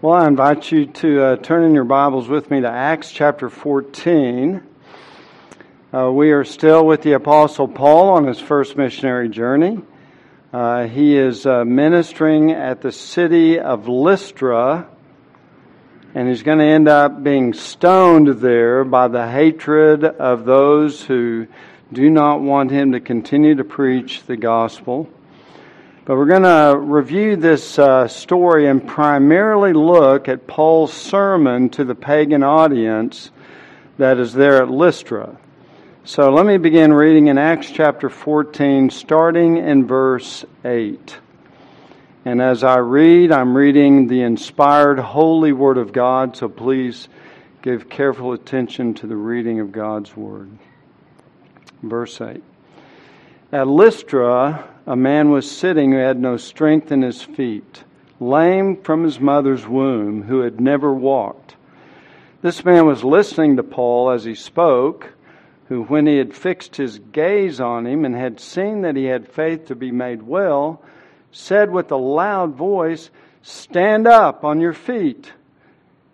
Well, I invite you to turn in your Bibles with me to Acts chapter 14. We are still with the Apostle Paul on his first missionary journey. He is ministering at the city of Lystra, and he's going to end up being stoned there by the hatred of those who do not want him to continue to preach the gospel. But we're going to review this story and primarily look at Paul's sermon to the pagan audience that is there at Lystra. So let me begin reading in Acts chapter 14, starting in verse 8. And as I read, I'm reading the inspired holy word of God, so please give careful attention to the reading of God's word. Verse 8. At Lystra, a man was sitting who had no strength in his feet, lame from his mother's womb, who had never walked. This man was listening to Paul as he spoke, who, when he had fixed his gaze on him and had seen that he had faith to be made well, said with a loud voice, "Stand up on your feet."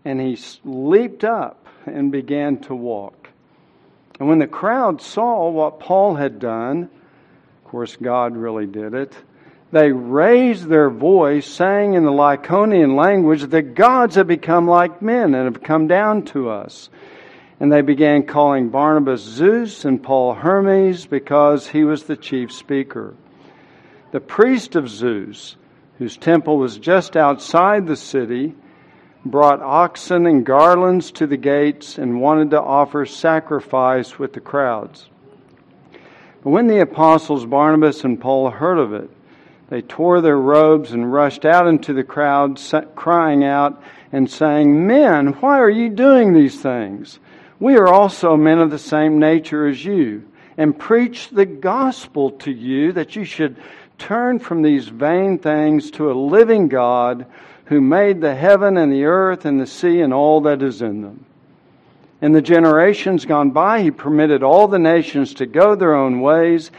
And he leaped up and began to walk. And when the crowd saw what Paul had done, of course, God really did it. They raised their voice, saying in the Lycaonian language, "The gods have become like men and have come down to us." And they began calling Barnabas Zeus and Paul Hermes, because he was the chief speaker. The priest of Zeus, whose temple was just outside the city, brought oxen and garlands to the gates and wanted to offer sacrifice with the crowds. When the apostles Barnabas and Paul heard of it, they tore their robes and rushed out into the crowd, crying out and saying, "Men, why are you doing these things? We are also men of the same nature as you, and preach the gospel to you, that you should turn from these vain things to a living God, who made the heaven and the earth and the sea and all that is in them. In the generations gone by, he permitted all the nations to go their own ways,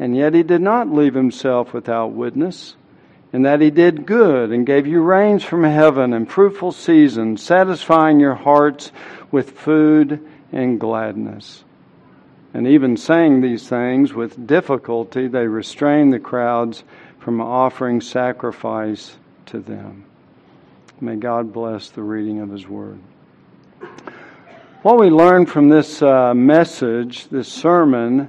and yet he did not leave himself without witness, in that he did good and gave you rains from heaven and fruitful seasons, satisfying your hearts with food and gladness." And even saying these things with difficulty, they restrained the crowds from offering sacrifice to them. May God bless the reading of his word. What we learn from this message, this sermon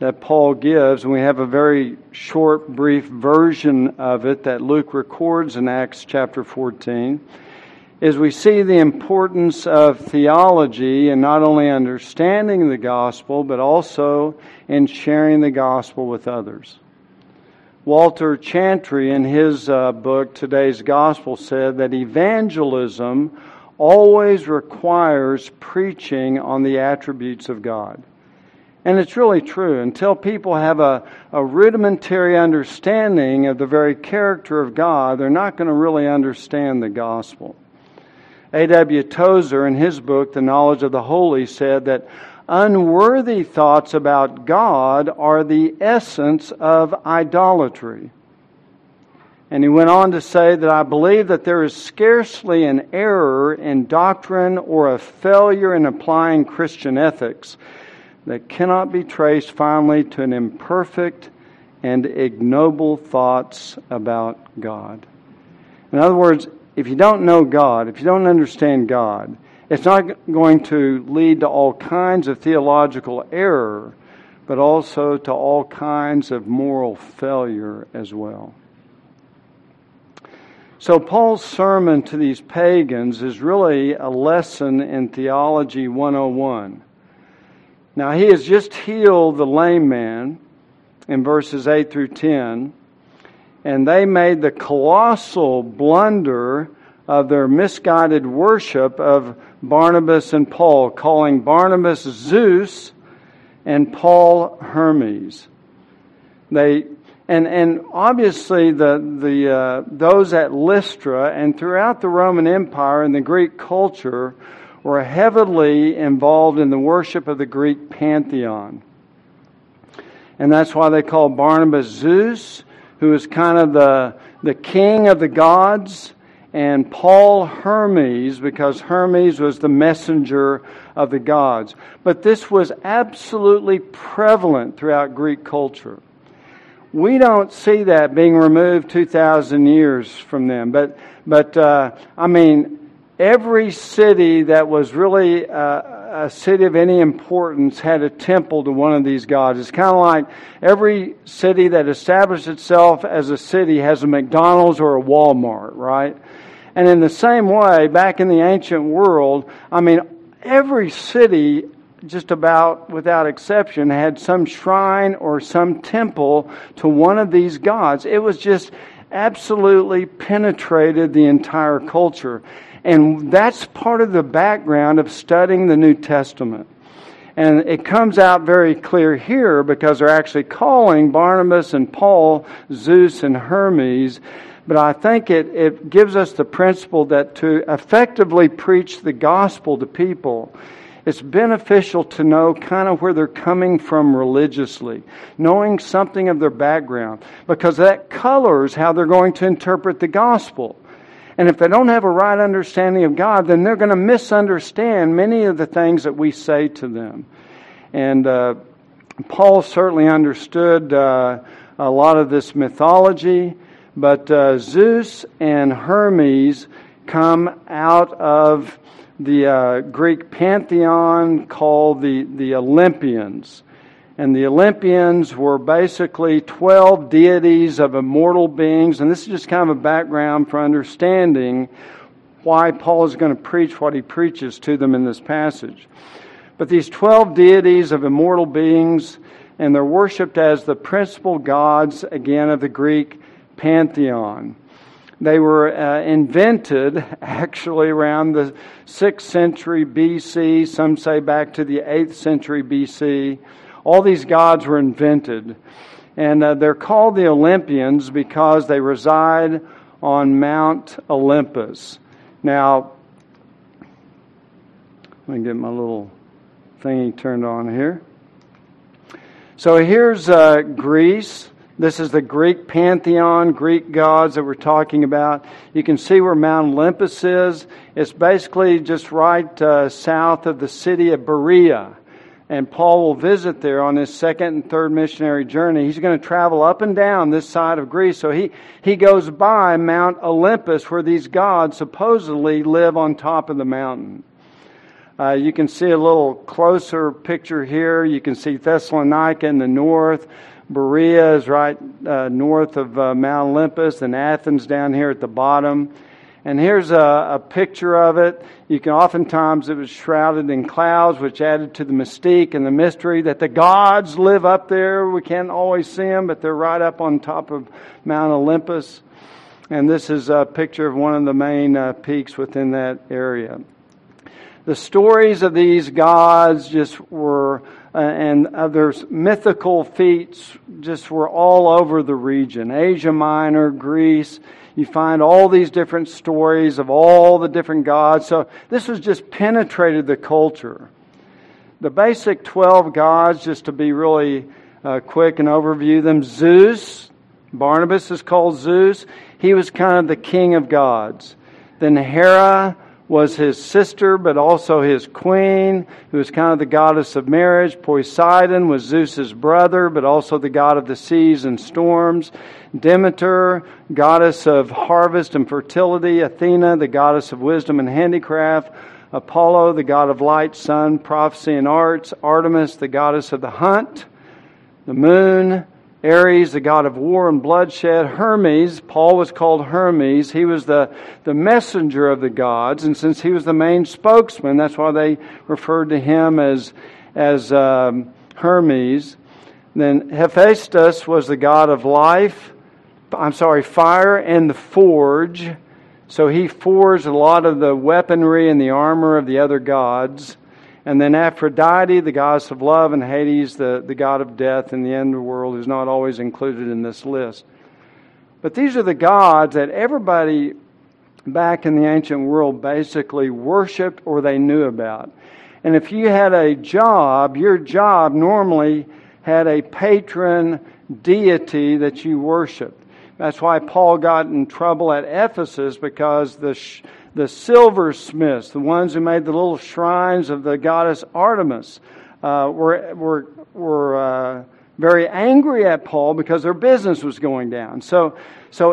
that Paul gives, and we have a very short, brief version of it that Luke records in Acts chapter 14, is we see the importance of theology and not only understanding the gospel, but also in sharing the gospel with others. Walter Chantry, in his book, Today's Gospel, said that evangelism always requires preaching on the attributes of God. And it's really true. Until people have a rudimentary understanding of the very character of God, they're not going to really understand the gospel. A.W. Tozer, in his book, The Knowledge of the Holy, said that unworthy thoughts about God are the essence of idolatry. And he went on to say that, "I believe that there is scarcely an error in doctrine or a failure in applying Christian ethics that cannot be traced finally to an imperfect and ignoble thoughts about God." In other words, if you don't know God, if you don't understand God, it's not going to lead to all kinds of theological error, but also to all kinds of moral failure as well. So Paul's sermon to these pagans is really a lesson in Theology 101. Now, he has just healed the lame man in verses 8 through 10, and they made the colossal blunder of their misguided worship of Barnabas and Paul, calling Barnabas Zeus and Paul Hermes. And obviously the those at Lystra and throughout the Roman Empire and the Greek culture were heavily involved in the worship of the Greek pantheon. And that's why they call Barnabas Zeus, who is kind of the king of the gods, and Paul Hermes, because Hermes was the messenger of the gods. But this was absolutely prevalent throughout Greek culture. We don't see that being removed 2,000 years from them. But every city that was really a city of any importance had a temple to one of these gods. It's kind of like every city that established itself as a city has a McDonald's or a Walmart, right? And in the same way, back in the ancient world, every city, just about without exception, had some shrine or some temple to one of these gods. It was just absolutely penetrated the entire culture. And that's part of the background of studying the New Testament. And it comes out very clear here because they're actually calling Barnabas and Paul Zeus and Hermes. But I think it gives us the principle that to effectively preach the gospel to people, it's beneficial to know kind of where they're coming from religiously, knowing something of their background, because that colors how they're going to interpret the gospel. And if they don't have a right understanding of God, then they're going to misunderstand many of the things that we say to them. And Paul certainly understood a lot of this mythology, but Zeus and Hermes come out of the Greek pantheon called the Olympians. And the Olympians were basically 12 deities of immortal beings. And this is just kind of a background for understanding why Paul is going to preach what he preaches to them in this passage. But these 12 deities of immortal beings, and they're worshipped as the principal gods, again, of the Greek pantheon. They were invented actually around the 6th century BC, some say back to the 8th century BC. All these gods were invented. And they're called the Olympians because they reside on Mount Olympus. Now, let me get my little thingy turned on here. So here's Greece. This is the Greek pantheon, Greek gods that we're talking about. You can see where Mount Olympus is. It's basically just right south of the city of Berea. And Paul will visit there on his second and third missionary journey. He's going to travel up and down this side of Greece. So he goes by Mount Olympus, where these gods supposedly live on top of the mountain. You can see a little closer picture here. You can see Thessalonica in the north. Berea is right north of Mount Olympus, and Athens down here at the bottom. And here's a picture of it. You can oftentimes it was shrouded in clouds, which added to the mystique and the mystery that the gods live up there. We can't always see them, but they're right up on top of Mount Olympus. And this is a picture of one of the main peaks within that area. The stories of these gods just were, and other mythical feats just were all over the region. Asia Minor, Greece, you find all these different stories of all the different gods. So this was just penetrated the culture. The basic 12 gods, just to be really quick and overview them, Zeus, Barnabas is called Zeus. He was kind of the king of gods. Then Hera was his sister, but also his queen, who was kind of the goddess of marriage. Poseidon was Zeus's brother, but also the god of the seas and storms. Demeter, goddess of harvest and fertility. Athena, the goddess of wisdom and handicraft. Apollo, the god of light, sun, prophecy, and arts. Artemis, the goddess of the hunt, the moon. Ares, the god of war and bloodshed. Hermes, Paul was called Hermes. He was the messenger of the gods, and since he was the main spokesman, that's why they referred to him as Hermes. Then Hephaestus was the god of fire and the forge. So he forged a lot of the weaponry and the armor of the other gods. And then Aphrodite, the goddess of love, and Hades, the god of death in the underworld, who's not always included in this list. But these are the gods that everybody back in the ancient world basically worshipped or they knew about. And if you had a job, your job normally had a patron deity that you worshipped. That's why Paul got in trouble at Ephesus, because the silversmiths, the ones who made the little shrines of the goddess Artemis, were very angry at Paul because their business was going down. So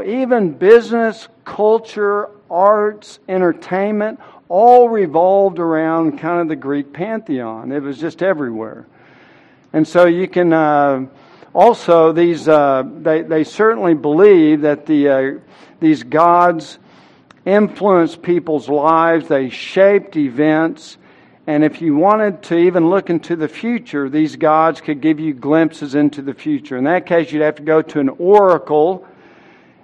even business, culture, arts, entertainment, all revolved around kind of the Greek pantheon. It was just everywhere. And so you can also these they certainly believe that these gods influenced people's lives. They shaped events. And if you wanted to even look into the future, these gods could give you glimpses into the future. In that case, you'd have to go to an oracle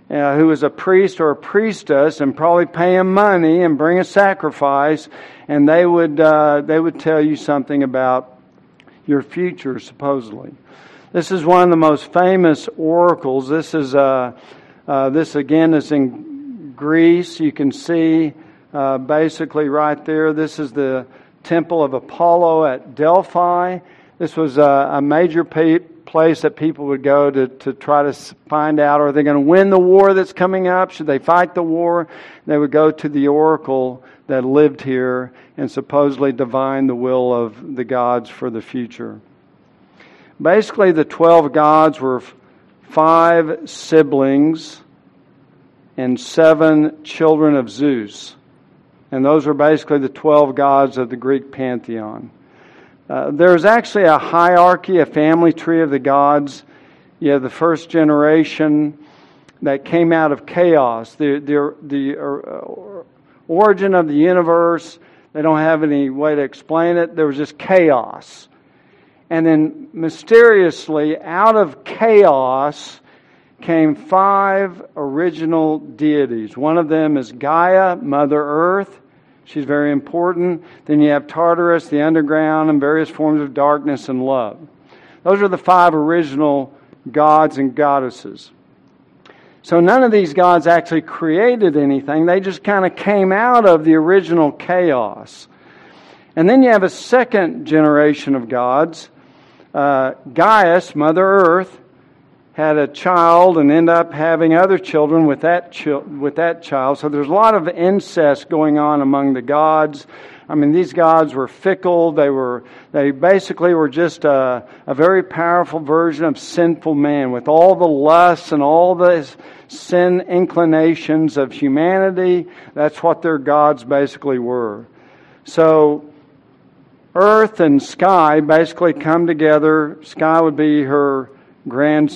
who was a priest or a priestess, and probably pay him money and bring a sacrifice, and they would tell you something about your future, supposedly. This is one of the most famous oracles. This is this again is in Greece. You can see basically right there. This is the Temple of Apollo at Delphi. This was a major place that people would go to try to find out, are they going to win the war that's coming up? Should they fight the war? They would go to the oracle that lived here and supposedly divine the will of the gods for the future. Basically, the 12 gods were 5 siblings and 7 children of Zeus. And those are basically the 12 gods of the Greek pantheon. There's actually a hierarchy, a family tree of the gods. You have the first generation that came out of chaos, the origin of the universe. They don't have any way to explain it. There was just chaos. And then mysteriously, out of chaos came 5 original deities. One of them is Gaia, Mother Earth. She's very important. Then you have Tartarus, the underground, and various forms of darkness and love. Those are the 5 original gods and goddesses. So none of these gods actually created anything. They just kind of came out of the original chaos. And then you have a second generation of gods. Gaia, Mother Earth, had a child and end up having other children with that child. So there's a lot of incest going on among the gods. I mean, these gods were fickle. They basically were just a very powerful version of sinful man, with all the lusts and all the sin inclinations of humanity. That's what their gods basically were. So earth and sky basically come together. Sky would be her grand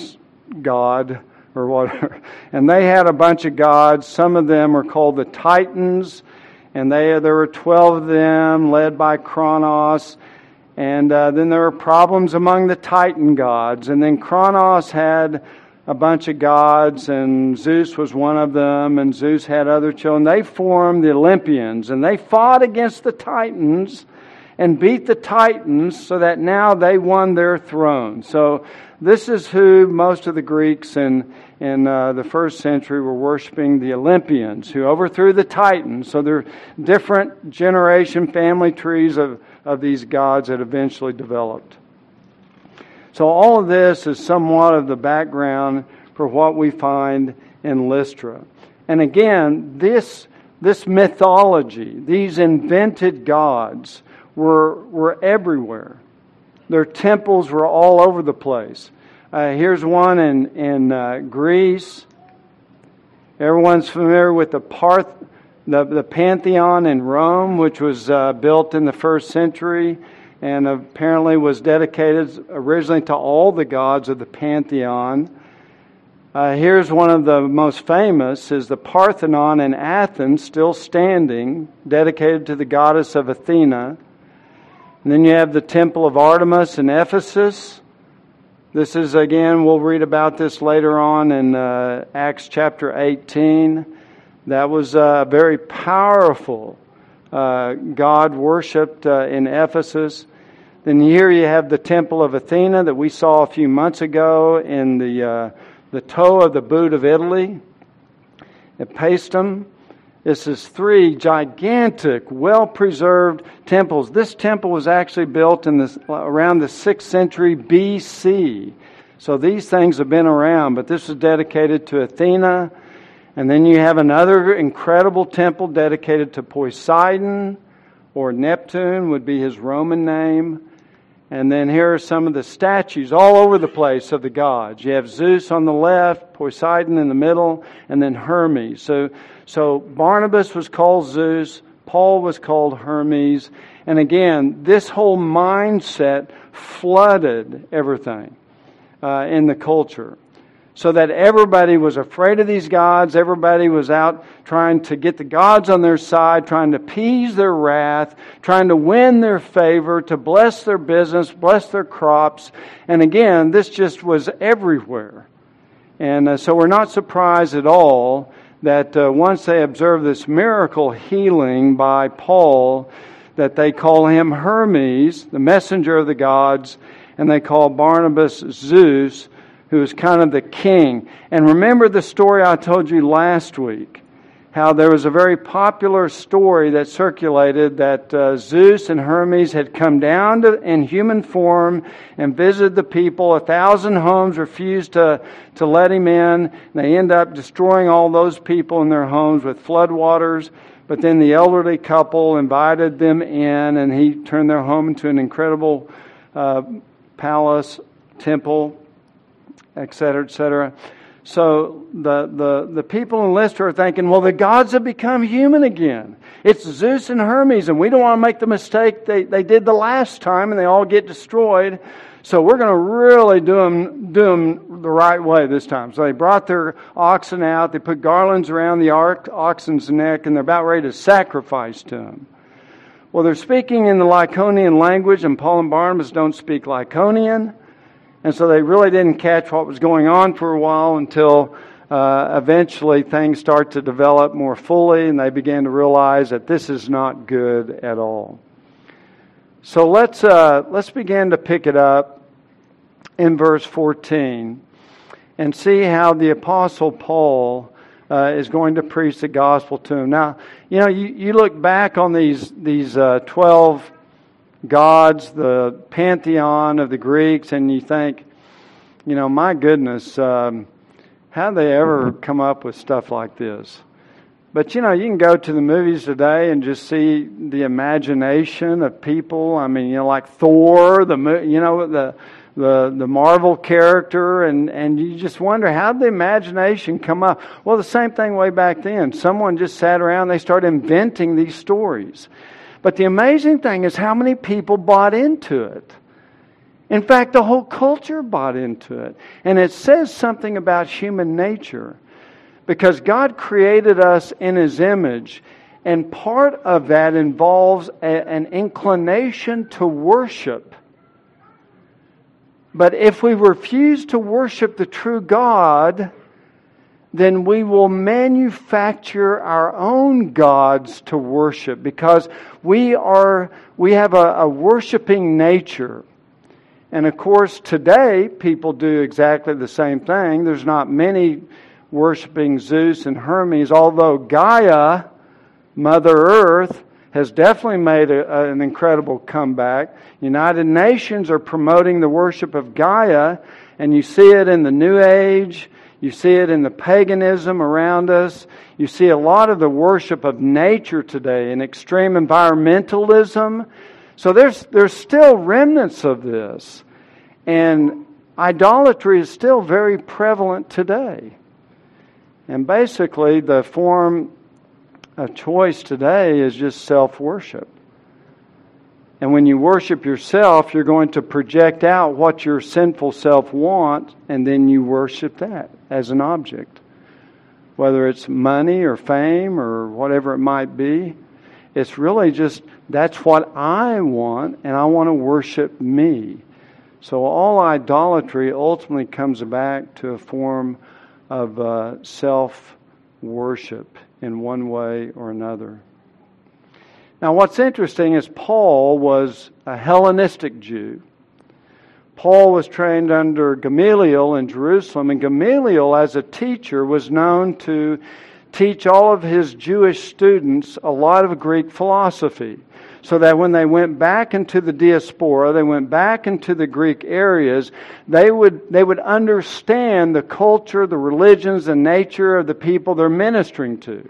god or whatever. And they had a bunch of gods. Some of them are called the Titans, and there were 12 of them, led by Kronos. And then there were problems among the Titan gods. And then Kronos had a bunch of gods, and Zeus was one of them, and Zeus had other children. They formed the Olympians, and they fought against the Titans and beat the Titans, so that now they won their throne. So this is who most of the Greeks in the first century were worshiping, the Olympians, who overthrew the Titans. So they're different generation family trees of these gods that eventually developed. So all of this is somewhat of the background for what we find in Lystra. And again, this mythology, these invented gods, were everywhere. Their temples were all over the place. Here's one in Greece. Everyone's familiar with the Pantheon in Rome, which was built in the first century and apparently was dedicated originally to all the gods of the Pantheon. Here's one of the most famous, is the Parthenon in Athens, still standing, dedicated to the goddess of Athena. And then you have the Temple of Artemis in Ephesus. This is, again, we'll read about this later on in Acts chapter 18. That was a very powerful god worshipped in Ephesus. Then here you have the Temple of Athena that we saw a few months ago in the toe of the boot of Italy at Paestum. This is 3 gigantic, well-preserved temples. This temple was actually built around the 6th century B.C. So these things have been around, but this is dedicated to Athena. And then you have another incredible temple dedicated to Poseidon, or Neptune would be his Roman name. And then here are some of the statues all over the place of the gods. You have Zeus on the left, Poseidon in the middle, and then Hermes. So Barnabas was called Zeus, Paul was called Hermes. And again, this whole mindset flooded everything in the culture. So that everybody was afraid of these gods. Everybody was out trying to get the gods on their side, trying to appease their wrath, trying to win their favor, to bless their business, bless their crops. And again, this just was everywhere. And so we're not surprised at all that once they observe this miracle healing by Paul, that they call him Hermes, the messenger of the gods, and they call Barnabas Zeus, who is kind of the king. And remember the story I told you last week, how there was a very popular story that circulated that Zeus and Hermes had come down in human form and visited the people. 1,000 homes refused to let him in. And they end up destroying all those people in their homes with floodwaters. But then the elderly couple invited them in, and he turned their home into an incredible palace, temple, etc., etc. So the people in Lystra are thinking, well, the gods have become human again. It's Zeus and Hermes, and we don't want to make the mistake they did the last time, and they all get destroyed. So we're going to really do them the right way this time. So they brought their oxen out. They put garlands around the oxen's neck, and they're about ready to sacrifice to them. Well, they're speaking in the Lyconian language, and Paul and Barnabas don't speak Lyconian. And so they really didn't catch what was going on for a while until eventually things start to develop more fully, and they began to realize that this is not good at all. So let's begin to pick it up in verse 14 and see how the Apostle Paul is going to preach the gospel to him. Now, you know, you look back on these 12 gods, the pantheon of the Greeks, and you think, you know, my goodness, how they ever come up with stuff like this? But, you know, you can go to the movies today and just see the imagination of people. I mean, you know, like Thor, the Marvel character, and you just wonder, how did the imagination come up? Well, the same thing way back then. Someone just sat around, they started inventing these stories. But the amazing thing is how many people bought into it. In fact, the whole culture bought into it. And it says something about human nature. Because God created us in His image. And part of that involves an inclination to worship. But if we refuse to worship the true God, then we will manufacture our own gods to worship, because we have a worshiping nature. And of course, today, people do exactly the same thing. There's not many worshiping Zeus and Hermes, although Gaia, Mother Earth, has definitely made an incredible comeback. United Nations are promoting the worship of Gaia, and you see it in the New Age. You see it in the paganism around us. You see a lot of the worship of nature today in extreme environmentalism. So there's still remnants of this. And idolatry is still very prevalent today. And basically the form of choice today is just self-worship. And when you worship yourself, you're going to project out what your sinful self wants, and then you worship that as an object. Whether it's money or fame or whatever it might be, it's really just, that's what I want, and I want to worship me. So all idolatry ultimately comes back to a form of self-worship in one way or another. Now, what's interesting is Paul was a Hellenistic Jew. Paul was trained under Gamaliel in Jerusalem, and Gamaliel, as a teacher, was known to teach all of his Jewish students a lot of Greek philosophy, so that when they went back into the diaspora, they went back into the Greek areas, they would understand the culture, the religions, the nature of the people they're ministering to.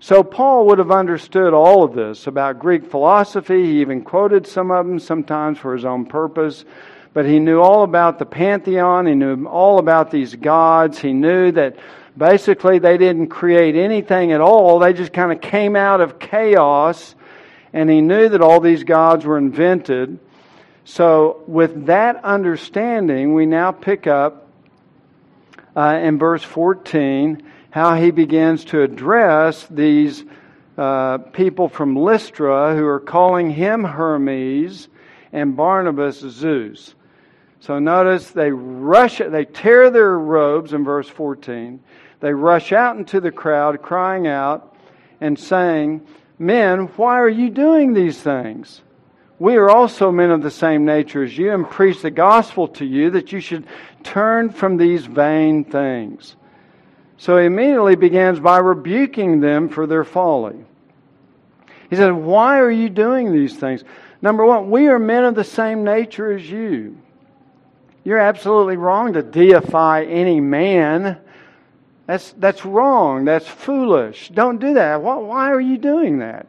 So Paul would have understood all of this about Greek philosophy. He even quoted some of them, sometimes for his own purpose. But he knew all about the pantheon. He knew all about these gods. He knew that basically they didn't create anything at all. They just kind of came out of chaos. And he knew that all these gods were invented. So with that understanding, we now pick up in verse 14... how he begins to address these people from Lystra who are calling him Hermes and Barnabas Zeus. So notice they tear their robes in verse 14. They rush out into the crowd, crying out and saying, "Men, why are you doing these things? We are also men of the same nature as you, and preach the gospel to you that you should turn from these vain things." So he immediately begins by rebuking them for their folly. He says, "Why are you doing these things?" Number one, we are men of the same nature as you. You're absolutely wrong to deify any man. That's wrong. That's foolish. Don't do that. Why are you doing that?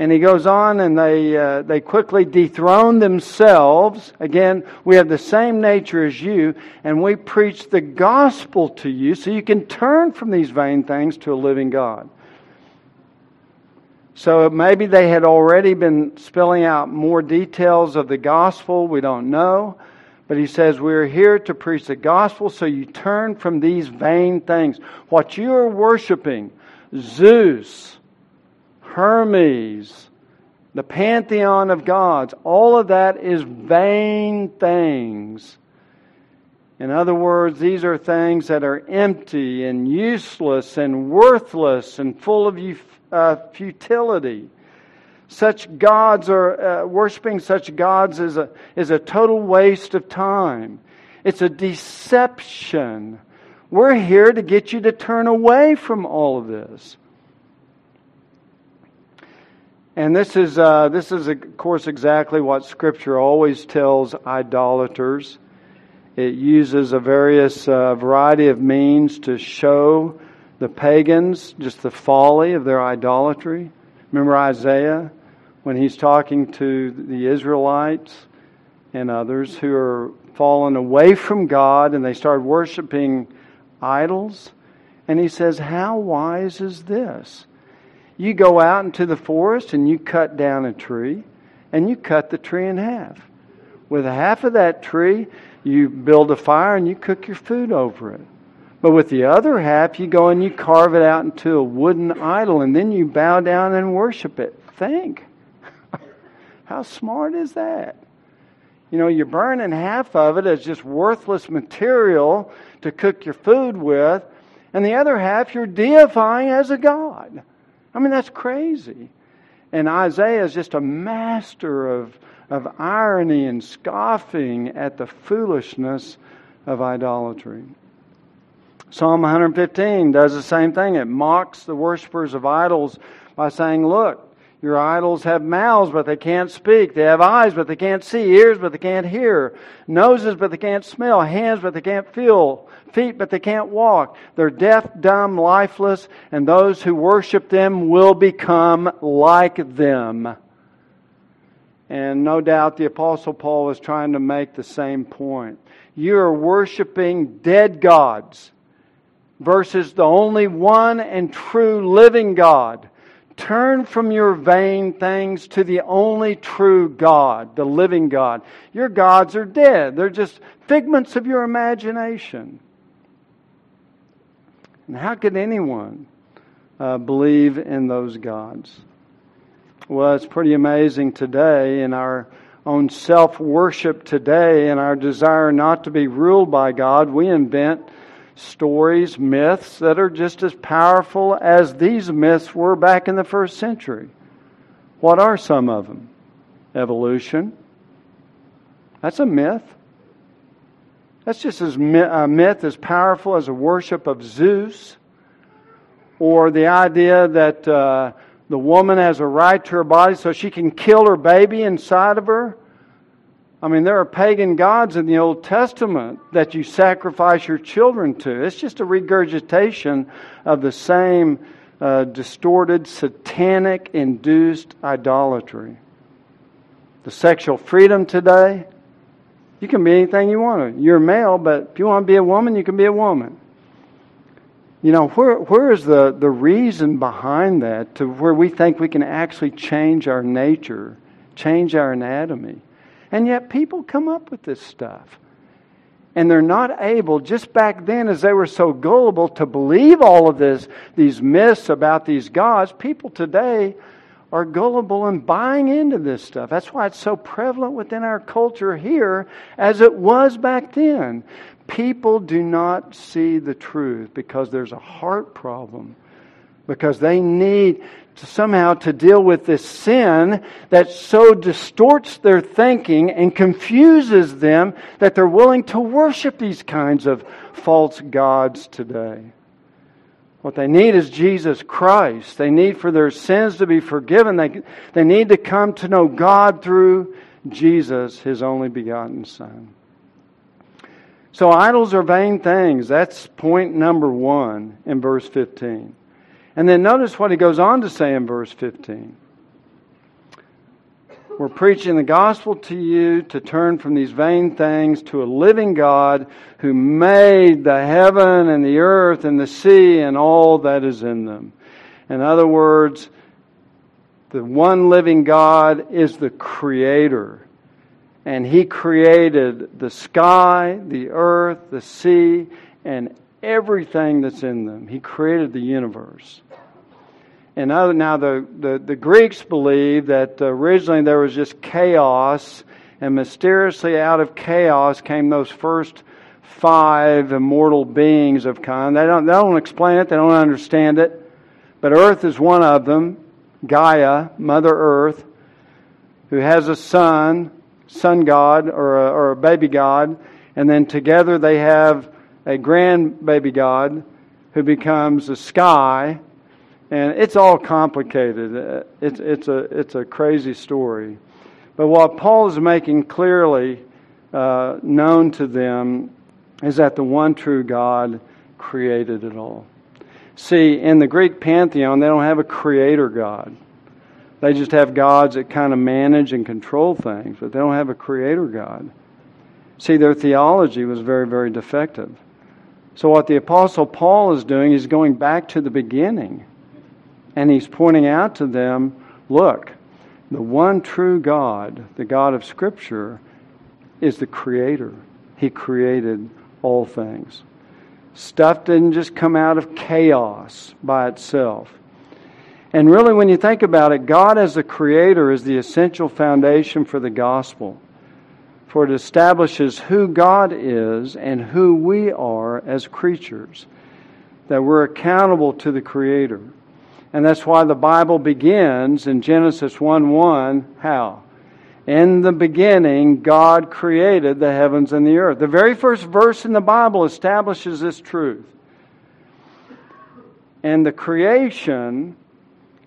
And he goes on, and they quickly dethrone themselves. Again, we have the same nature as you, and we preach the gospel to you so you can turn from these vain things to a living God. So maybe they had already been spelling out more details of the gospel. We don't know. But he says, we're here to preach the gospel so you turn from these vain things. What you are worshiping, Zeus, Hermes, the pantheon of gods, all of that is vain things. In other words, these are things that are empty and useless and worthless and full of futility. Worshiping such gods is a total waste of time. It's a deception. We're here to get you to turn away from all of this. And this is of course exactly what Scripture always tells idolaters. It uses a variety of means to show the pagans just the folly of their idolatry. Remember Isaiah when he's talking to the Israelites and others who are fallen away from God and they start worshiping idols. And he says, "How wise is this? You go out into the forest and you cut down a tree, and you cut the tree in half. With half of that tree, you build a fire and you cook your food over it. But with the other half, you go and you carve it out into a wooden idol, and then you bow down and worship it." Think. How smart is that? You know, you're burning half of it as just worthless material to cook your food with, and the other half you're deifying as a god. I mean, that's crazy. And Isaiah is just a master of irony and scoffing at the foolishness of idolatry. Psalm 115 does the same thing. It mocks the worshipers of idols by saying, "Look, your idols have mouths, but they can't speak. They have eyes, but they can't see. Ears, but they can't hear. Noses, but they can't smell. Hands, but they can't feel. Feet, but they can't walk. They're deaf, dumb, lifeless, and those who worship them will become like them." And no doubt the Apostle Paul was trying to make the same point. You are worshiping dead gods versus the only one and true living God. Turn from your vain things to the only true God, the living God. Your gods are dead. They're just figments of your imagination. And how could anyone believe in those gods? Well, it's pretty amazing today in our own self-worship today and our desire not to be ruled by God, we invent stories, myths that are just as powerful as these myths were back in the first century. What are some of them? Evolution. That's a myth. That's just as a myth as powerful as the worship of Zeus. or the idea that the woman has a right to her body so she can kill her baby inside of her. I mean, there are pagan gods in the Old Testament that you sacrifice your children to. It's just a regurgitation of the same distorted, satanic-induced idolatry. The sexual freedom today, you can be anything you want to. You're male, but if you want to be a woman, you can be a woman. You know, where is the reason behind that to where we think we can actually change our nature, change our anatomy? And yet people come up with this stuff. And they're not able, just back then as they were so gullible to believe all of this, these myths about these gods, people today are gullible and buying into this stuff. That's why it's so prevalent within our culture here as it was back then. People do not see the truth because there's a heart problem. Because they need to somehow to deal with this sin that so distorts their thinking and confuses them that they're willing to worship these kinds of false gods today. What they need is Jesus Christ. They need for their sins to be forgiven. They need to come to know God through Jesus, His only begotten Son. So idols are vain things. That's point number 1 in verse 15. And then notice what he goes on to say in verse 15. We're preaching the gospel to you to turn from these vain things to a living God who made the heaven and the earth and the sea and all that is in them. In other words, the one living God is the Creator. And He created the sky, the earth, the sea, and everything that's in them. He created the universe. And now the Greeks believe that originally there was just chaos, and mysteriously out of chaos came those first 5 immortal beings of kind. They don't explain it. They don't understand it. But Earth is one of them. Gaia, Mother Earth, who has a sun god or a baby god, and then together they have a grand baby god who becomes the sky. And it's all complicated. It's a crazy story. But what Paul is making clearly known to them is that the one true God created it all. See, in the Greek pantheon, they don't have a creator God. They just have gods that kind of manage and control things, but they don't have a creator God. See, their theology was very, very defective. So what the Apostle Paul is doing, he's going back to the beginning. And he's pointing out to them, look, the one true God, the God of Scripture, is the Creator. He created all things. Stuff didn't just come out of chaos by itself. And really, when you think about it, God as the Creator is the essential foundation for the gospel. For it establishes who God is and who we are as creatures. That we're accountable to the Creator. And that's why the Bible begins in Genesis 1:1, how? In the beginning, God created the heavens and the earth. The very first verse in the Bible establishes this truth. And the creation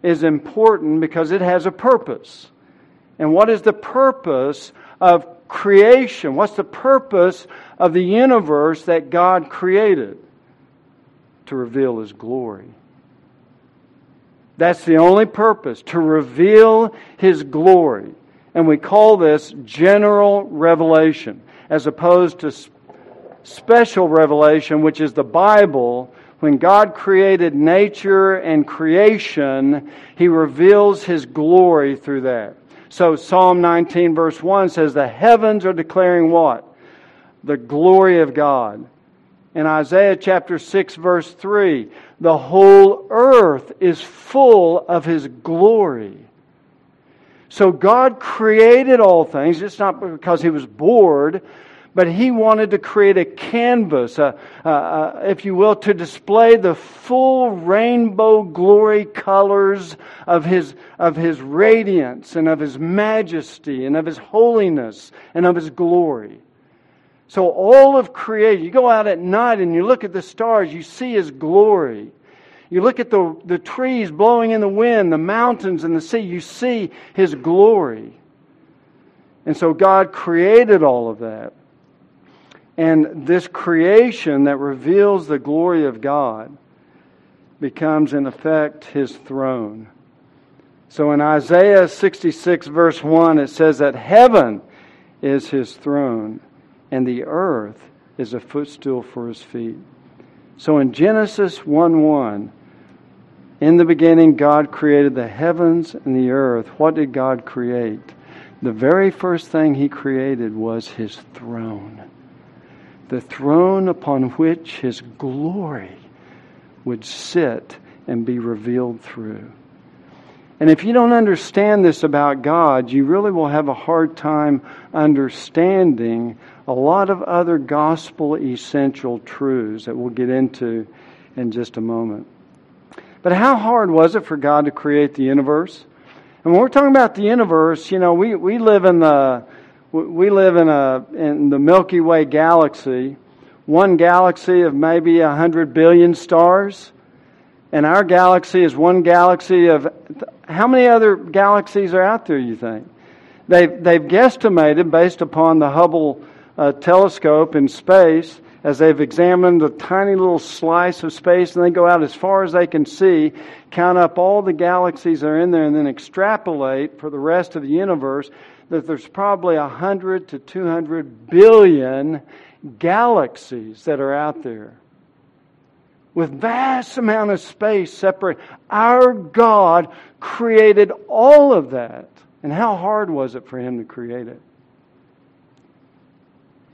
is important because it has a purpose. And what is the purpose of creation? What's the purpose of the universe that God created? To reveal His glory. That's the only purpose, to reveal His glory. And we call this general revelation, as opposed to special revelation, which is the Bible. When God created nature and creation, He reveals His glory through that. So Psalm 19 verse 1 says, the heavens are declaring what? The glory of God. In Isaiah chapter 6 verse 3, the whole earth is full of His glory. So God created all things. It's not because He was bored, but He wanted to create a canvas, if you will, to display the full rainbow glory colors of His radiance and of His majesty and of His holiness and of His glory. So all of creation, you go out at night and you look at the stars, you see His glory. You look at the trees blowing in the wind, the mountains and the sea. You see His glory. And so God created all of that. And this creation that reveals the glory of God becomes, in effect, His throne. So in Isaiah 66 verse 1, it says that heaven is His throne and the earth is a footstool for His feet. So in Genesis 1:1, in the beginning God created the heavens and the earth. What did God create? The very first thing He created was His throne. The throne upon which His glory would sit and be revealed through. And if you don't understand this about God, you really will have a hard time understanding a lot of other gospel essential truths that we'll get into in just a moment. But how hard was it for God to create the universe? And when we're talking about the universe, you know, we live in the we live in the Milky Way galaxy, one galaxy of maybe 100 billion stars. And our galaxy is one galaxy of... How many other galaxies are out there, you think? They've guesstimated, based upon the Hubble telescope in space, as they've examined the tiny little slice of space, and they go out as far as they can see, count up all the galaxies that are in there, and then extrapolate for the rest of the universe that there's probably 100 to 200 billion galaxies that are out there, with vast amount of space separate. Our God created all of that. And how hard was it for Him to create it?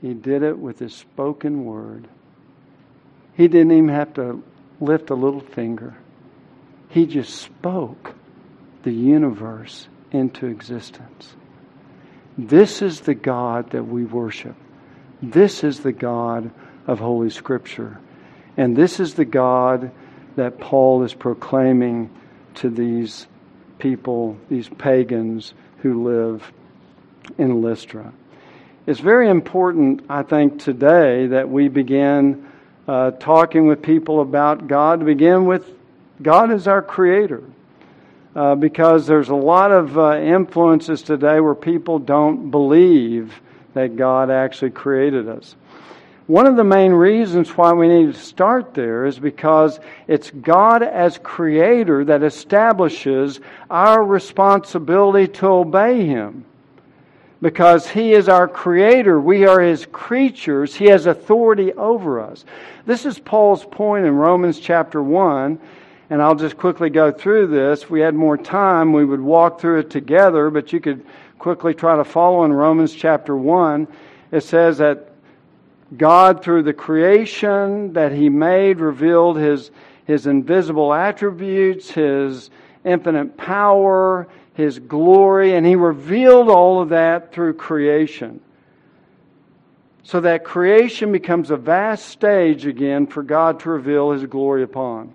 He did it with His spoken word. He didn't even have to lift a little finger. He just spoke the universe into existence. This is the God that we worship. This is the God of Holy Scripture. And this is the God that Paul is proclaiming to these people, these pagans who live in Lystra. It's very important, I think, today that we begin talking with people about God. To begin with, God is our creator. Because there's a lot of influences today where people don't believe that God actually created us. One of the main reasons why we need to start there is because it's God as creator that establishes our responsibility to obey Him. Because He is our creator, we are His creatures, He has authority over us. This is Paul's point in Romans chapter 1, and I'll just quickly go through this. If we had more time, we would walk through it together, but you could quickly try to follow in Romans chapter 1. It says that God, through the creation that He made, revealed His invisible attributes, His infinite power, His glory, and He revealed all of that through creation. So that creation becomes a vast stage again for God to reveal His glory upon.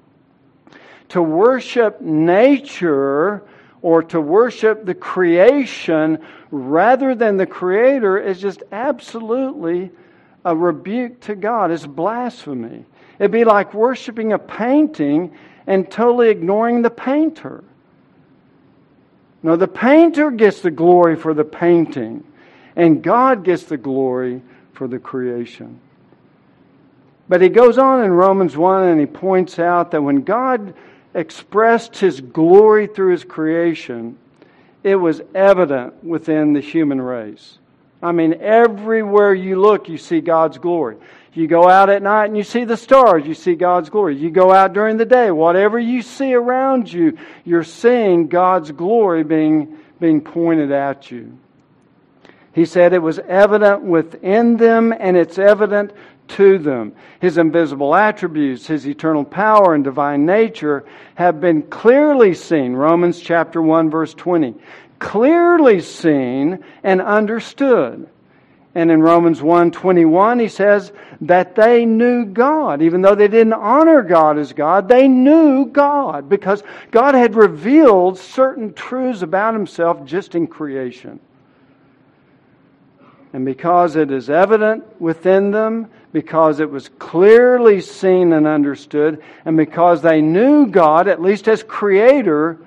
To worship nature or to worship the creation rather than the Creator is just absolutely a rebuke to God. It's blasphemy. It'd be like worshiping a painting and totally ignoring the painter. No, the painter gets the glory for the painting, and God gets the glory for the creation. But he goes on in Romans 1 and he points out that when God expressed His glory through His creation, it was evident within the human race. I mean, everywhere you look, you see God's glory. You go out at night and you see the stars, you see God's glory. You go out during the day, whatever you see around you, you're seeing God's glory being pointed at you. He said it was evident within them and it's evident to them. His invisible attributes, His eternal power and divine nature have been clearly seen. Romans chapter 1 verse 20. Clearly seen and understood. And in Romans 1:21 he says that they knew God. Even though they didn't honor God as God, they knew God because God had revealed certain truths about Himself just in creation. And because it is evident within them, because it was clearly seen and understood, and because they knew God, at least as Creator,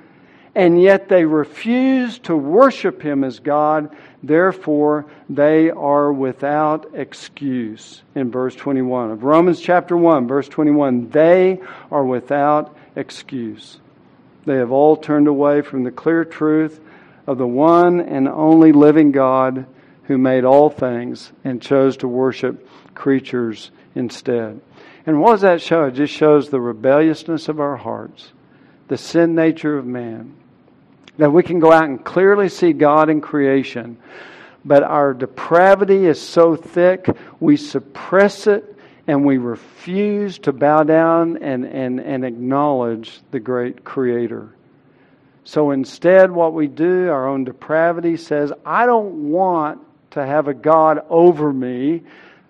and yet they refused to worship Him as God. Therefore, they are without excuse. In verse 21 of Romans chapter 1, verse 21, they are without excuse. They have all turned away from the clear truth of the one and only living God who made all things and chose to worship creatures instead. And what does that show? It just shows the rebelliousness of our hearts, the sin nature of man. That we can go out and clearly see God in creation, but our depravity is so thick, we suppress it and we refuse to bow down and acknowledge the great Creator. So instead, what we do, our own depravity says, I don't want to have a God over me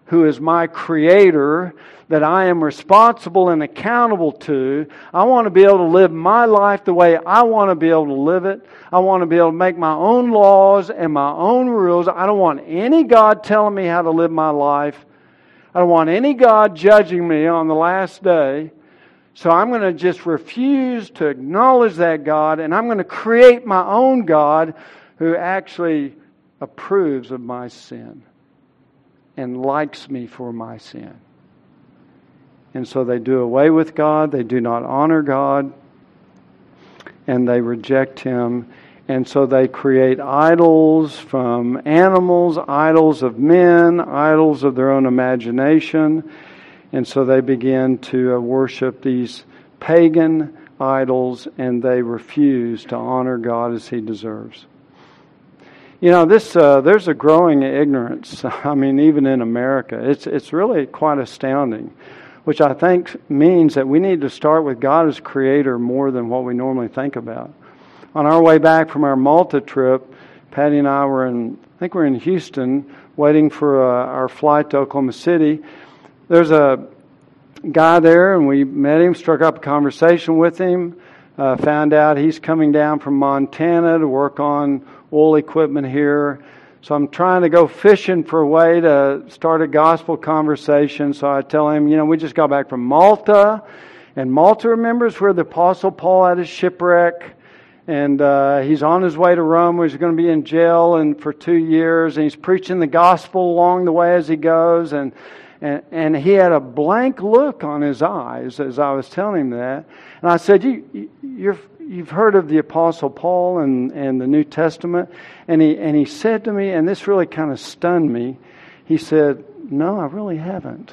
who is my Creator that I am responsible and accountable to. I want to be able to live my life the way I want to be able to live it. I want to be able to make my own laws and my own rules. I don't want any God telling me how to live my life. I don't want any God judging me on the last day. So I'm going to just refuse to acknowledge that God, and I'm going to create my own God who actually approves of my sin and likes me for my sin. And so they do away with God, they do not honor God, and they reject Him. And so they create idols from animals, idols of men, idols of their own imagination. And so they begin to worship these pagan idols, and they refuse to honor God as He deserves. You know, this there's a growing ignorance. I mean, even in America, it's really quite astounding, which I think means that we need to start with God as Creator more than what we normally think about. On our way back from our Malta trip, Patty and I were in Houston, waiting for our flight to Oklahoma City. There's a guy there, and we met him, struck up a conversation with him, found out he's coming down from Montana to work on oil equipment here. So I'm trying to go fishing for a way to start a gospel conversation. So I tell him, you know, we just got back from Malta, and Malta, remember, is where the Apostle Paul had his shipwreck, and he's on his way to Rome, where he's going to be in jail and for 2 years, and he's preaching the gospel along the way as he goes, and he had a blank look on his eyes as I was telling him that. And I said, you've heard of the Apostle Paul and the New Testament? And he said to me, and this really kind of stunned me, he said, no, I really haven't.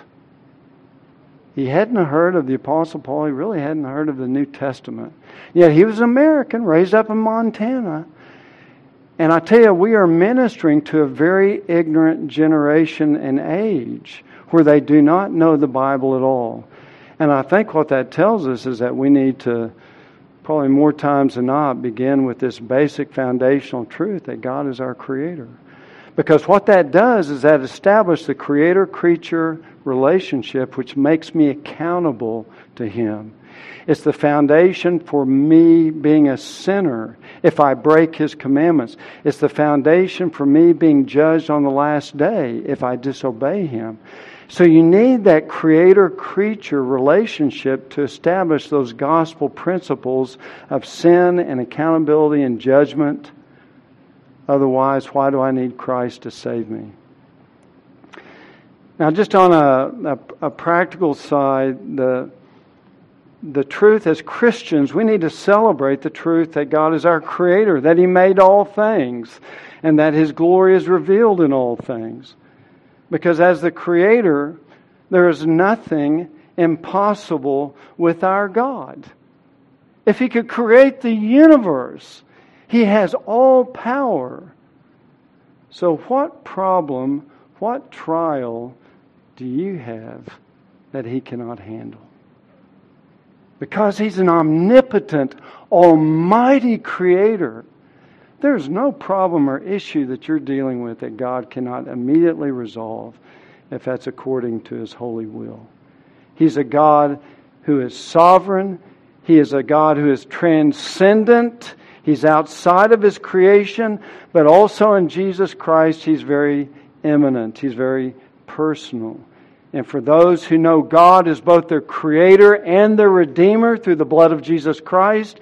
He hadn't heard of the Apostle Paul. He really hadn't heard of the New Testament. Yet he was an American, raised up in Montana. And I tell you, we are ministering to a very ignorant generation and age where they do not know the Bible at all. And I think what that tells us is that we need to, probably more times than not, begin with this basic foundational truth that God is our Creator. Because what that does is that establishes the Creator-creature relationship, which makes me accountable to Him. It's the foundation for me being a sinner if I break His commandments. It's the foundation for me being judged on the last day if I disobey Him. So you need that Creator-creature relationship to establish those gospel principles of sin and accountability and judgment. Otherwise, why do I need Christ to save me? Now, just on a practical side, the truth as Christians, we need to celebrate the truth that God is our Creator, that He made all things, and that His glory is revealed in all things. Because as the Creator, there is nothing impossible with our God. If He could create the universe, He has all power. So what problem, what trial do you have that He cannot handle? Because He's an omnipotent, almighty Creator, there's no problem or issue that you're dealing with that God cannot immediately resolve if that's according to His holy will. He's a God who is sovereign. He is a God who is transcendent. He's outside of His creation, but also in Jesus Christ, He's very immanent. He's very personal. And for those who know God as both their Creator and their Redeemer through the blood of Jesus Christ,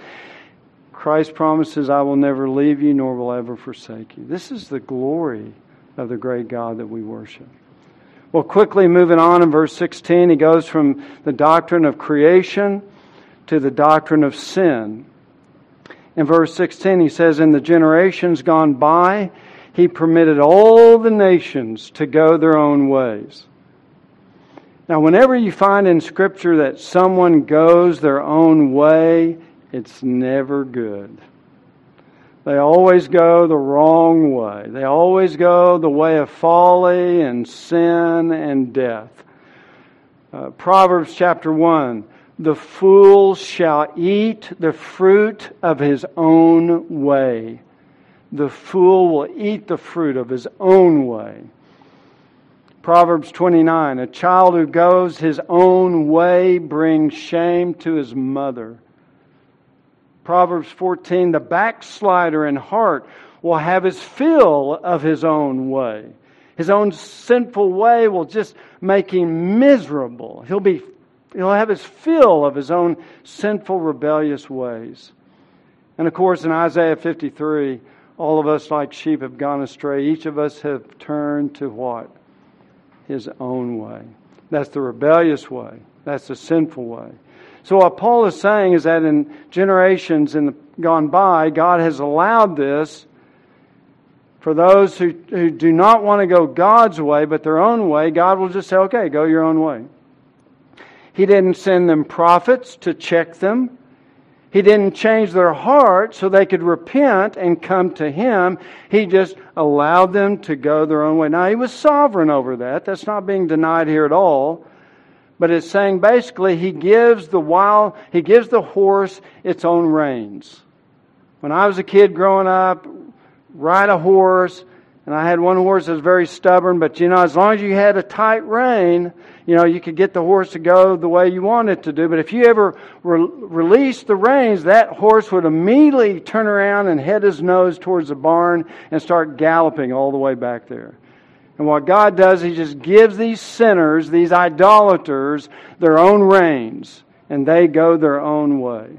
Christ promises, I will never leave you, nor will I ever forsake you. This is the glory of the great God that we worship. Well, quickly moving on in verse 16, he goes from the doctrine of creation to the doctrine of sin. In verse 16, he says, in the generations gone by, He permitted all the nations to go their own ways. Now, whenever you find in Scripture that someone goes their own way, it's never good. They always go the wrong way. They always go the way of folly and sin and death. Proverbs chapter 1, the fool shall eat the fruit of his own way. The fool will eat the fruit of his own way. Proverbs 29, a child who goes his own way brings shame to his mother. Proverbs 14, the backslider in heart will have his fill of his own way. His own sinful way will just make him miserable. He'll have his fill of his own sinful, rebellious ways. And of course, in Isaiah 53, all of us like sheep have gone astray. Each of us have turned to what? His own way. That's the rebellious way. That's the sinful way. So what Paul is saying is that in generations gone by, God has allowed this for those who do not want to go God's way but their own way. God will just say, okay, go your own way. He didn't send them prophets to check them. He didn't change their heart so they could repent and come to Him. He just allowed them to go their own way. Now, He was sovereign over that. That's not being denied here at all. But it's saying basically He gives the horse its own reins. When I was a kid growing up, ride a horse, and I had one horse that was very stubborn, but as long as you had a tight rein, you could get the horse to go the way you want it to do. But if you ever released the reins, that horse would immediately turn around and head his nose towards the barn and start galloping all the way back there. And what God does, He just gives these sinners, these idolaters, their own reins, and they go their own way.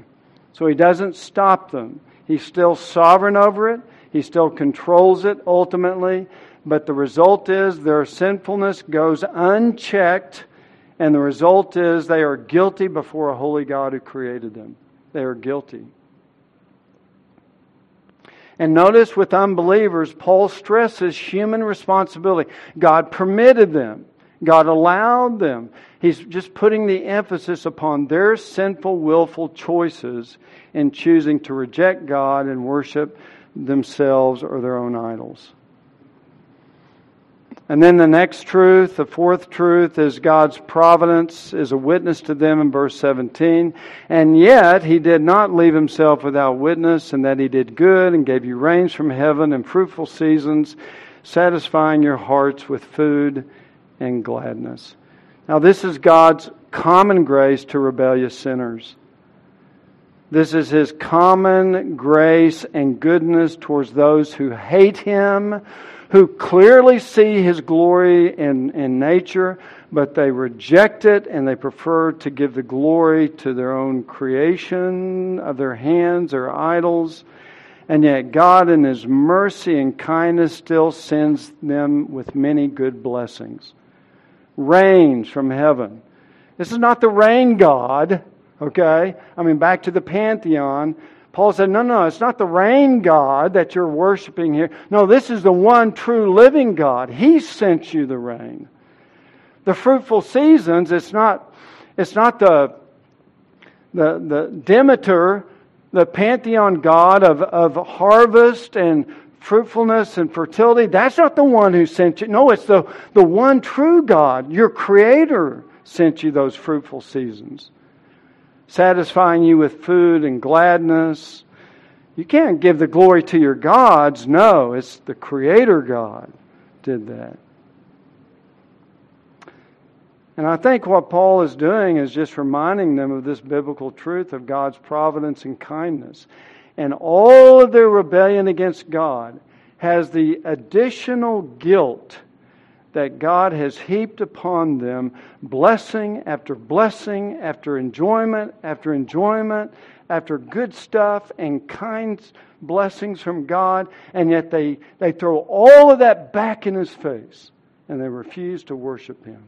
So He doesn't stop them. He's still sovereign over it. He still controls it ultimately, but the result is their sinfulness goes unchecked, and the result is they are guilty before a holy God who created them. They are guilty. And notice with unbelievers, Paul stresses human responsibility. God permitted them. God allowed them. He's just putting the emphasis upon their sinful, willful choices in choosing to reject God and worship themselves or their own idols. And then the fourth truth, is God's providence is a witness to them in verse 17. And yet He did not leave Himself without witness, and that He did good and gave you rains from heaven and fruitful seasons, satisfying your hearts with food and gladness. Now this is God's common grace to rebellious sinners. This is His common grace and goodness towards those who hate Him, who clearly see His glory in nature, but they reject it and they prefer to give the glory to their own creation of their hands, their idols. And yet God in His mercy and kindness still sends them with many good blessings. Rains from heaven. This is not the rain God. Okay? Back to the pantheon. Paul said, no, it's not the rain God that you're worshiping here. No, this is the one true living God. He sent you the rain. The fruitful seasons, it's not the Demeter, the pantheon God of harvest and fruitfulness and fertility. That's not the one who sent you. No, it's the one true God. Your Creator sent you those fruitful seasons, satisfying you with food and gladness. You can't give the glory to your gods. No, it's the Creator God did that. And I think what Paul is doing is just reminding them of this biblical truth of God's providence and kindness. And all of their rebellion against God has the additional guilt that God has heaped upon them blessing after blessing, after enjoyment after enjoyment, after good stuff and kind blessings from God, and yet they throw all of that back in His face and they refuse to worship Him.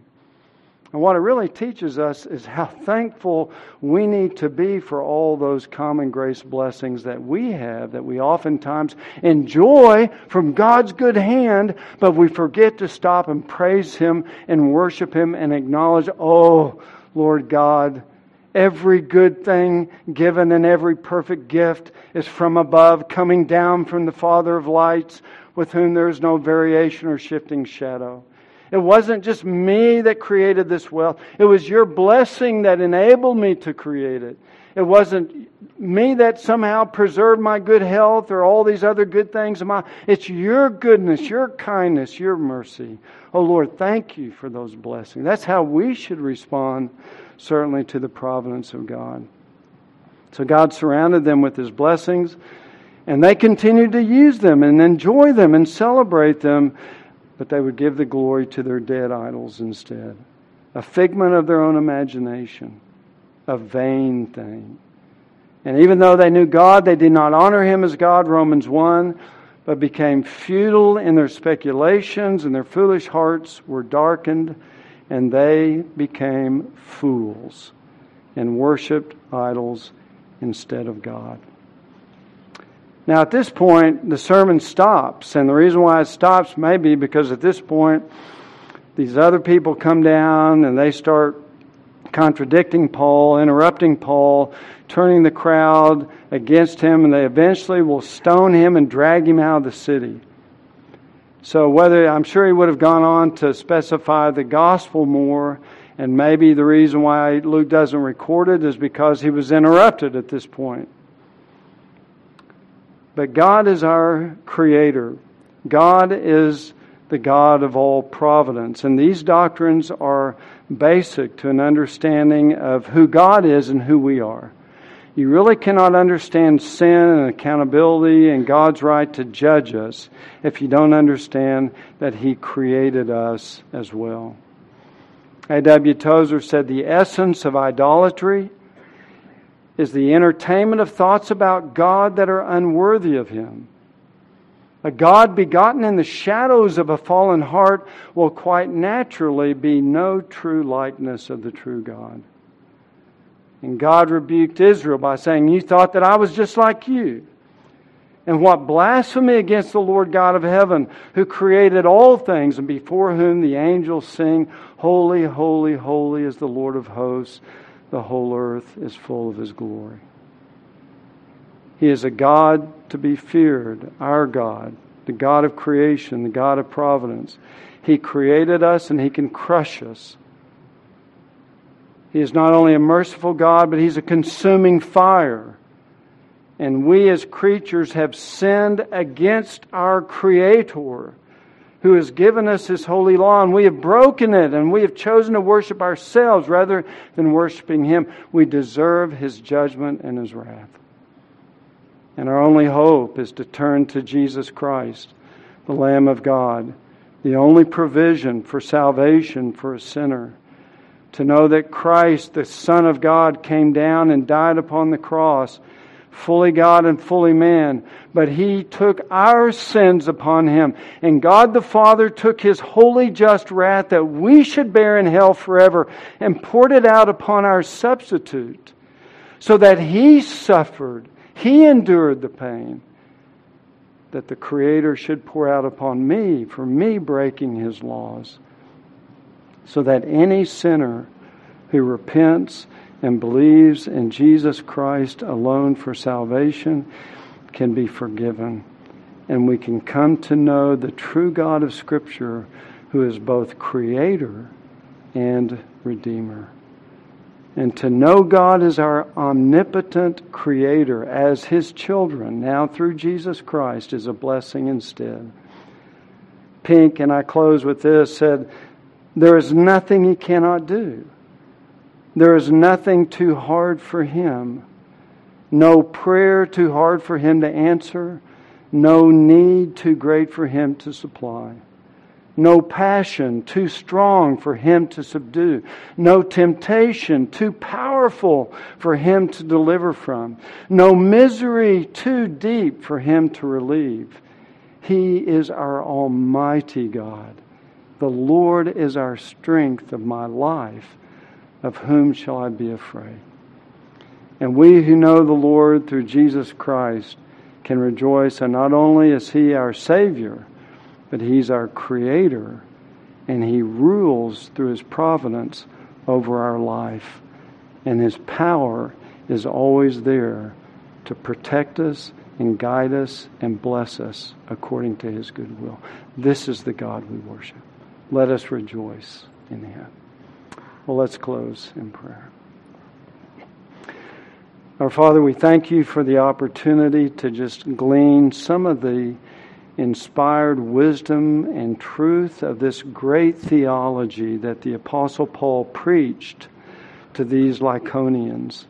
And what it really teaches us is how thankful we need to be for all those common grace blessings that we have, that we oftentimes enjoy from God's good hand, but we forget to stop and praise Him and worship Him and acknowledge, oh, Lord God, every good thing given and every perfect gift is from above, coming down from the Father of lights, with whom there is no variation or shifting shadow. It wasn't just me that created this wealth. It was your blessing that enabled me to create it. It wasn't me that somehow preserved my good health or all these other good things. It's your goodness, your kindness, your mercy. Oh Lord, thank you for those blessings. That's how we should respond, certainly, to the providence of God. So God surrounded them with His blessings, and they continued to use them and enjoy them and celebrate them, but they would give the glory to their dead idols instead. A figment of their own imagination. A vain thing. And even though they knew God, they did not honor Him as God, Romans 1, but became futile in their speculations, and their foolish hearts were darkened, and they became fools and worshipped idols instead of God. Now at this point, the sermon stops, and the reason why it stops may be because at this point, these other people come down and they start contradicting Paul, interrupting Paul, turning the crowd against him, and they eventually will stone him and drag him out of the city. So whether, I'm sure he would have gone on to specify the gospel more, and maybe the reason why Luke doesn't record it is because he was interrupted at this point. But God is our Creator. God is the God of all providence. And these doctrines are basic to an understanding of who God is and who we are. You really cannot understand sin and accountability and God's right to judge us if you don't understand that He created us as well. A.W. Tozer said, the essence of idolatry is the entertainment of thoughts about God that are unworthy of Him. A God begotten in the shadows of a fallen heart will quite naturally be no true likeness of the true God. And God rebuked Israel by saying, you thought that I was just like you. And what blasphemy against the Lord God of heaven, who created all things and before whom the angels sing, holy, holy, holy is the Lord of hosts. The whole earth is full of His glory. He is a God to be feared, our God, the God of creation, the God of providence. He created us and He can crush us. He is not only a merciful God, but He's a consuming fire. And we as creatures have sinned against our Creator, who has given us His holy law, and we have broken it, and we have chosen to worship ourselves rather than worshiping Him. We deserve His judgment and His wrath. And our only hope is to turn to Jesus Christ, the Lamb of God, the only provision for salvation for a sinner. To know that Christ, the Son of God, came down and died upon the cross, fully God and fully man, but He took our sins upon Him. And God the Father took His holy just wrath that we should bear in hell forever and poured it out upon our substitute, so that He suffered, He endured the pain that the Creator should pour out upon me for me breaking His laws, so that any sinner who repents and believes in Jesus Christ alone for salvation can be forgiven. And we can come to know the true God of Scripture, who is both Creator and Redeemer. And to know God as our omnipotent Creator, as His children, now through Jesus Christ, is a blessing instead. Pink, and I close with this, said, there is nothing He cannot do. There is nothing too hard for Him. No prayer too hard for Him to answer. No need too great for Him to supply. No passion too strong for Him to subdue. No temptation too powerful for Him to deliver from. No misery too deep for Him to relieve. He is our Almighty God. The Lord is our strength of my life. Of whom shall I be afraid? And we who know the Lord through Jesus Christ can rejoice, and not only is He our Savior, but He's our Creator, and He rules through His providence over our life. And His power is always there to protect us and guide us and bless us according to His good will. This is the God we worship. Let us rejoice in Him. Well, let's close in prayer. Our Father, we thank You for the opportunity to just glean some of the inspired wisdom and truth of this great theology that the Apostle Paul preached to these Lycaonians.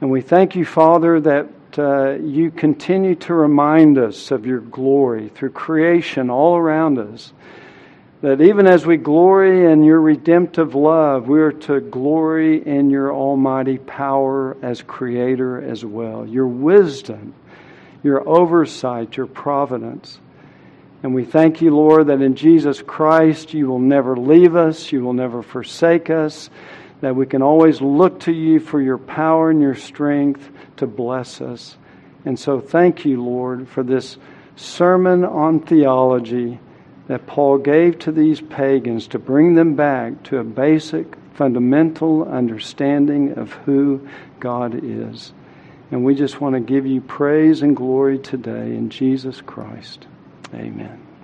And we thank You, Father, that You continue to remind us of Your glory through creation all around us. That even as we glory in Your redemptive love, we are to glory in Your almighty power as Creator as well. Your wisdom, Your oversight, Your providence. And we thank You, Lord, that in Jesus Christ You will never leave us, You will never forsake us, that we can always look to You for Your power and Your strength to bless us. And so thank You, Lord, for this sermon on theology that Paul gave to these pagans to bring them back to a basic, fundamental understanding of who God is. And we just want to give You praise and glory today in Jesus Christ. Amen.